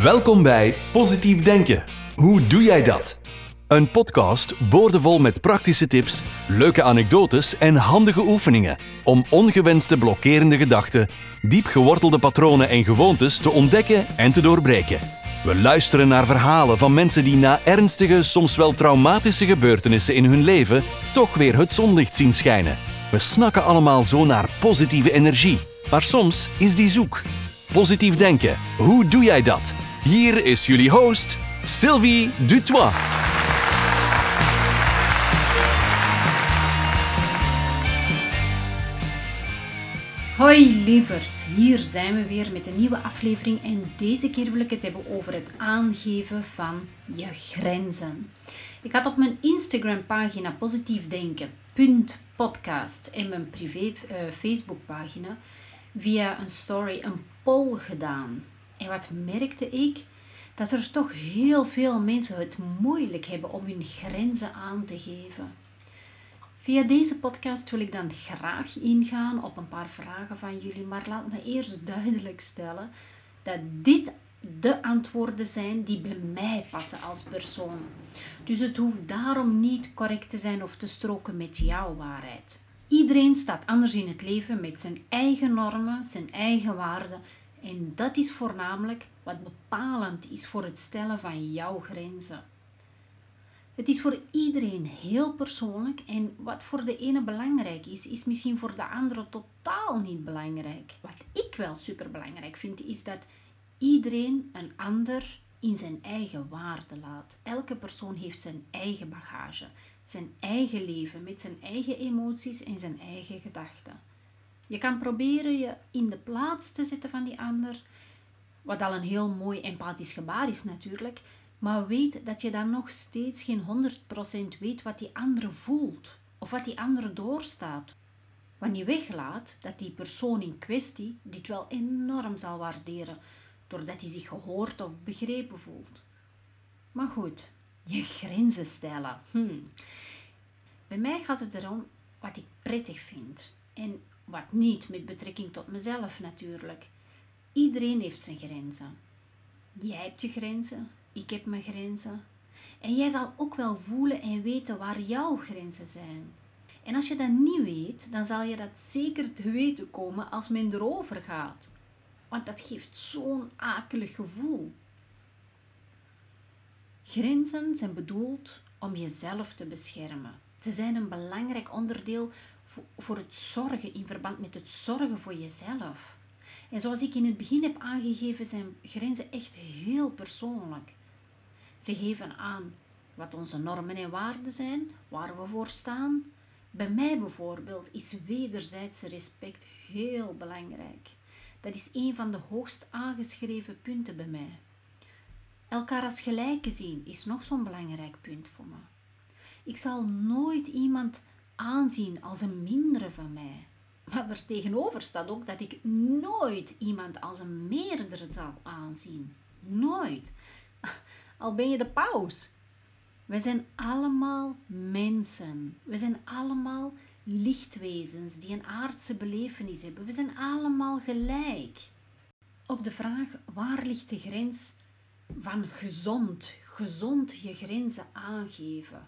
Welkom bij Positief Denken. Hoe doe jij dat? Een podcast boordevol met praktische tips, leuke anekdotes en handige oefeningen om ongewenste blokkerende gedachten, diep gewortelde patronen en gewoontes te ontdekken en te doorbreken. We luisteren naar verhalen van mensen die na ernstige, soms wel traumatische gebeurtenissen in hun leven toch weer het zonlicht zien schijnen. We snakken allemaal zo naar positieve energie, maar soms is die zoek. Positief denken, hoe doe jij dat? Hier is jullie host, Sylvie Dutoit. Hoi lieverd, hier zijn we weer met een nieuwe aflevering en deze keer wil ik het hebben over het aangeven van je grenzen. Ik had op mijn Instagram-pagina positiefdenken.podcast en mijn privé Facebookpagina via een story een poll gedaan. En wat merkte ik? Dat er toch heel veel mensen het moeilijk hebben om hun grenzen aan te geven. Via deze podcast wil ik dan graag ingaan op een paar vragen van jullie, maar laat me eerst duidelijk stellen dat dit de antwoorden zijn die bij mij passen als persoon. Dus het hoeft daarom niet correct te zijn of te stroken met jouw waarheid. Iedereen staat anders in het leven met zijn eigen normen, zijn eigen waarden. En dat is voornamelijk wat bepalend is voor het stellen van jouw grenzen. Het is voor iedereen heel persoonlijk en wat voor de ene belangrijk is, is misschien voor de andere totaal niet belangrijk. Wat ik wel superbelangrijk vind, is dat iedereen een ander in zijn eigen waarde laat. Elke persoon heeft zijn eigen bagage, zijn eigen leven met zijn eigen emoties en zijn eigen gedachten. Je kan proberen je in de plaats te zetten van die ander, wat al een heel mooi empathisch gebaar is natuurlijk, maar weet dat je dan nog steeds geen 100% weet wat die ander voelt of wat die ander doorstaat. Wanneer je weglaat dat die persoon in kwestie dit wel enorm zal waarderen, doordat hij zich gehoord of begrepen voelt. Maar goed, je grenzen stellen. Bij mij gaat het erom wat ik prettig vind en wat niet, met betrekking tot mezelf natuurlijk. Iedereen heeft zijn grenzen. Jij hebt je grenzen, ik heb mijn grenzen. En jij zal ook wel voelen en weten waar jouw grenzen zijn. En als je dat niet weet, dan zal je dat zeker te weten komen als men erover gaat. Want dat geeft zo'n akelig gevoel. Grenzen zijn bedoeld om jezelf te beschermen. Ze zijn een belangrijk onderdeel voor het zorgen, in verband met het zorgen voor jezelf. En zoals ik in het begin heb aangegeven, zijn grenzen echt heel persoonlijk. Ze geven aan wat onze normen en waarden zijn, waar we voor staan. Bij mij bijvoorbeeld is wederzijdse respect heel belangrijk. Dat is een van de hoogst aangeschreven punten bij mij. Elkaar als gelijke zien is nog zo'n belangrijk punt voor me. Ik zal nooit iemand aanzien als een mindere van mij. Maar er tegenover staat ook dat ik nooit iemand als een meerdere zal aanzien. Nooit. Al ben je de paus. Wij zijn allemaal mensen. We zijn allemaal lichtwezens die een aardse belevenis hebben. We zijn allemaal gelijk. Op de vraag, waar ligt de grens van gezond? Gezond je grenzen aangeven.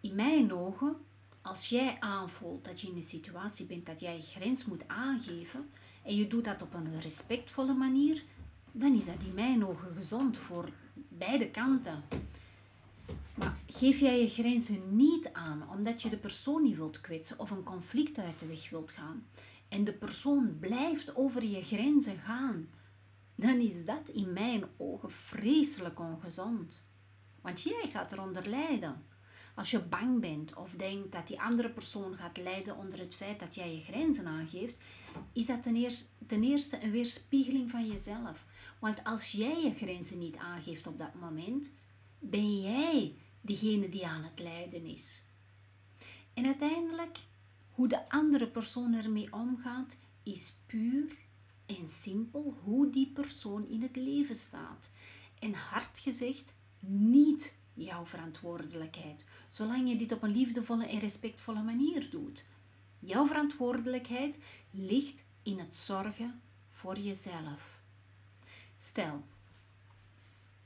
In mijn ogen, als jij aanvoelt dat je in een situatie bent dat jij je grens moet aangeven en je doet dat op een respectvolle manier, dan is dat in mijn ogen gezond voor beide kanten. Maar geef jij je grenzen niet aan omdat je de persoon niet wilt kwetsen of een conflict uit de weg wilt gaan en de persoon blijft over je grenzen gaan, dan is dat in mijn ogen vreselijk ongezond. Want jij gaat eronder lijden. Als je bang bent of denkt dat die andere persoon gaat lijden onder het feit dat jij je grenzen aangeeft, is dat ten eerste een weerspiegeling van jezelf. Want als jij je grenzen niet aangeeft op dat moment, ben jij degene die aan het lijden is. En uiteindelijk, hoe de andere persoon ermee omgaat, is puur en simpel hoe die persoon in het leven staat. En hard gezegd, niet jouw verantwoordelijkheid, zolang je dit op een liefdevolle en respectvolle manier doet. Jouw verantwoordelijkheid ligt in het zorgen voor jezelf. Stel,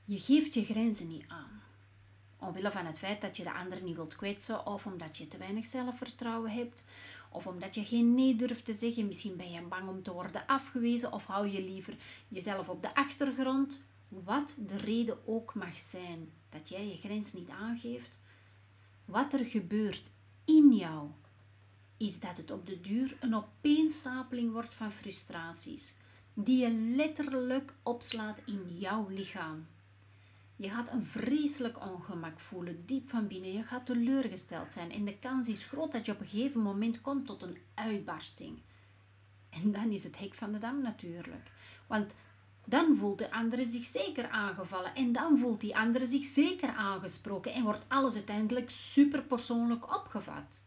Je geeft je grenzen niet aan. Omwille van het feit dat je de ander niet wilt kwetsen, of omdat je te weinig zelfvertrouwen hebt, of omdat je geen nee durft te zeggen. Misschien ben je bang om te worden afgewezen, of hou je liever jezelf op de achtergrond. Wat de reden ook mag zijn dat jij je grens niet aangeeft, wat er gebeurt in jou, is dat het op de duur een opeenstapeling wordt van frustraties, die je letterlijk opslaat in jouw lichaam. Je gaat een vreselijk ongemak voelen, diep van binnen. Je gaat teleurgesteld zijn en de kans is groot dat je op een gegeven moment komt tot een uitbarsting. En dan is het hek van de dam natuurlijk. Want dan voelt de andere zich zeker aangevallen en dan voelt die andere zich zeker aangesproken en wordt alles uiteindelijk superpersoonlijk opgevat.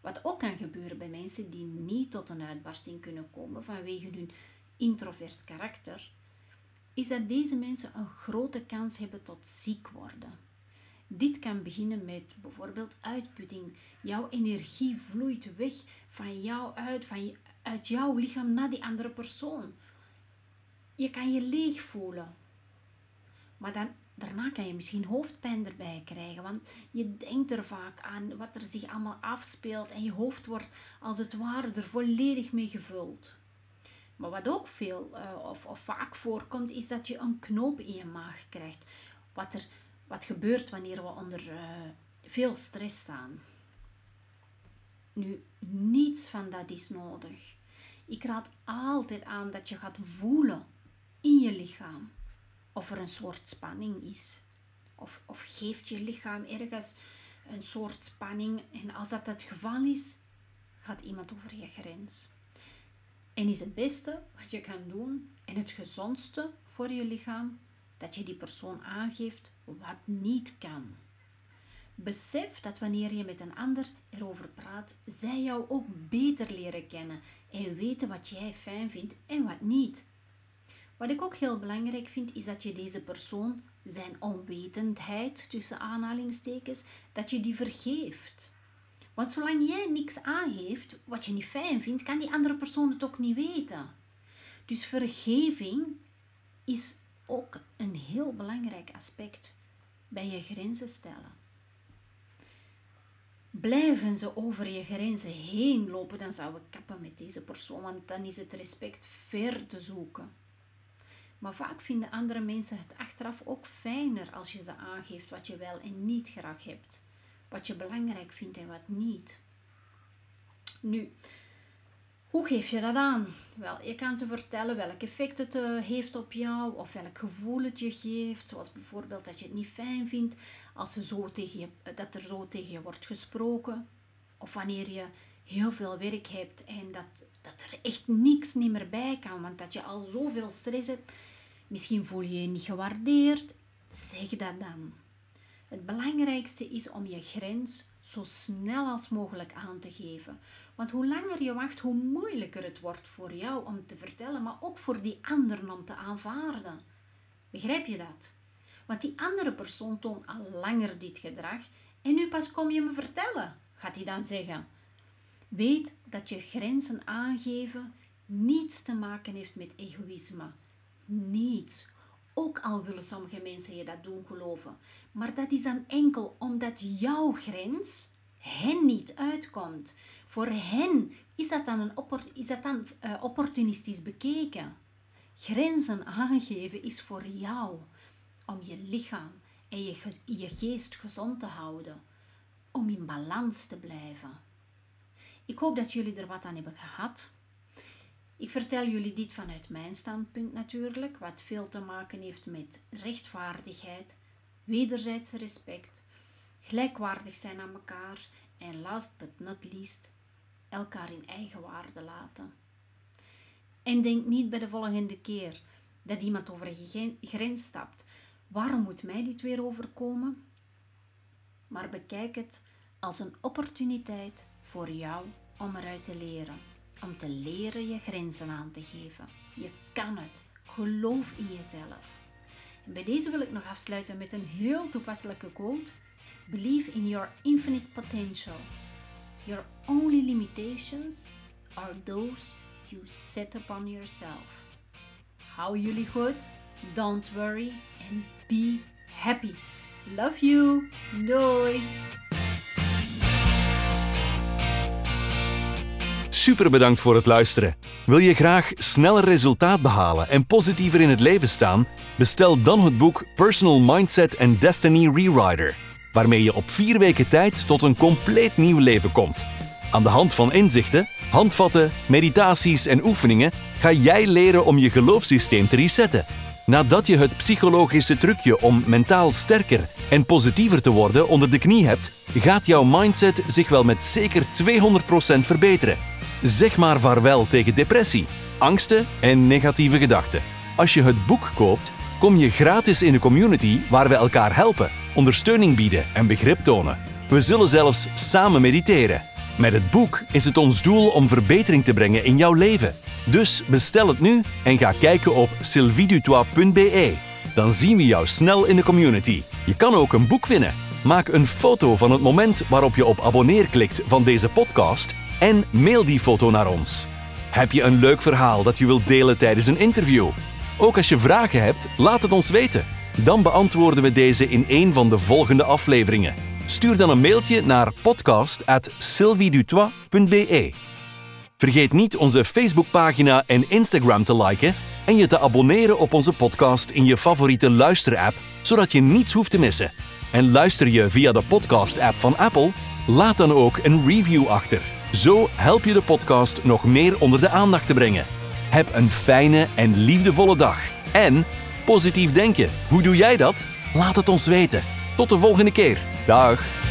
Wat ook kan gebeuren bij mensen die niet tot een uitbarsting kunnen komen vanwege hun introvert karakter, is dat deze mensen een grote kans hebben tot ziek worden. Dit kan beginnen met bijvoorbeeld uitputting. Jouw energie vloeit weg van jou uit, uit jouw lichaam naar die andere persoon. Je kan je leeg voelen. Maar daarna kan je misschien hoofdpijn erbij krijgen, want je denkt er vaak aan wat er zich allemaal afspeelt en je hoofd wordt als het ware er volledig mee gevuld. Maar wat ook veel of vaak voorkomt, is dat je een knoop in je maag krijgt. Wat gebeurt wanneer we onder veel stress staan. Nu, niets van dat is nodig. Ik raad altijd aan dat je gaat voelen in je lichaam of er een soort spanning is. Of geeft je lichaam ergens een soort spanning. En als dat het geval is, gaat iemand over je grens. En is het beste wat je kan doen en het gezondste voor je lichaam, dat je die persoon aangeeft wat niet kan. Besef dat wanneer je met een ander erover praat, zij jou ook beter leren kennen en weten wat jij fijn vindt en wat niet. Wat ik ook heel belangrijk vind, is dat je deze persoon, zijn onwetendheid tussen aanhalingstekens, dat je die vergeeft. Want zolang jij niks aangeeft wat je niet fijn vindt, kan die andere persoon het ook niet weten. Dus vergeving is ook een heel belangrijk aspect bij je grenzen stellen. Blijven ze over je grenzen heen lopen, dan zou ik kappen met deze persoon, want dan is het respect ver te zoeken. Maar vaak vinden andere mensen het achteraf ook fijner als je ze aangeeft wat je wel en niet graag hebt. Wat je belangrijk vindt en wat niet. Nu, hoe geef je dat aan? Wel, je kan ze vertellen welk effect het heeft op jou of welk gevoel het je geeft. Zoals bijvoorbeeld dat je het niet fijn vindt als dat er zo tegen je wordt gesproken. Of wanneer je heel veel werk hebt en dat er echt niks niet meer bij kan. Want dat je al zoveel stress hebt. Misschien voel je je niet gewaardeerd. Zeg dat dan. Het belangrijkste is om je grens zo snel als mogelijk aan te geven. Want hoe langer je wacht, hoe moeilijker het wordt voor jou om te vertellen, maar ook voor die anderen om te aanvaarden. Begrijp je dat? Want die andere persoon toont al langer dit gedrag en nu pas kom je me vertellen, gaat hij dan zeggen. Weet dat je grenzen aangeven niets te maken heeft met egoïsme. Niets. Ook al willen sommige mensen je dat doen geloven. Maar dat is dan enkel omdat jouw grens hen niet uitkomt. Voor hen is dat dan, opportunistisch bekeken. Grenzen aangeven is voor jou. Om je lichaam en je geest gezond te houden. Om in balans te blijven. Ik hoop dat jullie er wat aan hebben gehad. Ik vertel jullie dit vanuit mijn standpunt natuurlijk, wat veel te maken heeft met rechtvaardigheid, wederzijds respect, gelijkwaardig zijn aan elkaar en last but not least, elkaar in eigen waarde laten. En denk niet bij de volgende keer dat iemand over je grens stapt. Waarom moet mij dit weer overkomen? Maar bekijk het als een opportuniteit voor jou om eruit te leren. Om te leren je grenzen aan te geven. Je kan het. Geloof in jezelf. En bij deze wil ik nog afsluiten met een heel toepasselijke quote. Believe in your infinite potential. Your only limitations are those you set upon yourself. Hou jullie goed. Don't worry and be happy. Love you. Doei. Super bedankt voor het luisteren. Wil je graag sneller resultaat behalen en positiever in het leven staan? Bestel dan het boek Personal Mindset and Destiny Rewriter, waarmee je op 4 weken tijd tot een compleet nieuw leven komt. Aan de hand van inzichten, handvatten, meditaties en oefeningen ga jij leren om je geloofssysteem te resetten. Nadat je het psychologische trucje om mentaal sterker en positiever te worden onder de knie hebt, gaat jouw mindset zich wel met zeker 200% verbeteren. Zeg maar vaarwel tegen depressie, angsten en negatieve gedachten. Als je het boek koopt, kom je gratis in de community waar we elkaar helpen, ondersteuning bieden en begrip tonen. We zullen zelfs samen mediteren. Met het boek is het ons doel om verbetering te brengen in jouw leven. Dus bestel het nu en ga kijken op sylviedutoit.be. Dan zien we jou snel in de community. Je kan ook een boek winnen. Maak een foto van het moment waarop je op abonneer klikt van deze podcast en mail die foto naar ons. Heb je een leuk verhaal dat je wilt delen tijdens een interview? Ook als je vragen hebt, laat het ons weten. Dan beantwoorden we deze in een van de volgende afleveringen. Stuur dan een mailtje naar podcast@sylviedutoit.be. Vergeet niet onze Facebookpagina en Instagram te liken en je te abonneren op onze podcast in je favoriete luisterapp, zodat je niets hoeft te missen. En luister je via de podcast-app van Apple? Laat dan ook een review achter. Zo help je de podcast nog meer onder de aandacht te brengen. Heb een fijne en liefdevolle dag. En positief denken. Hoe doe jij dat? Laat het ons weten. Tot de volgende keer. Dag!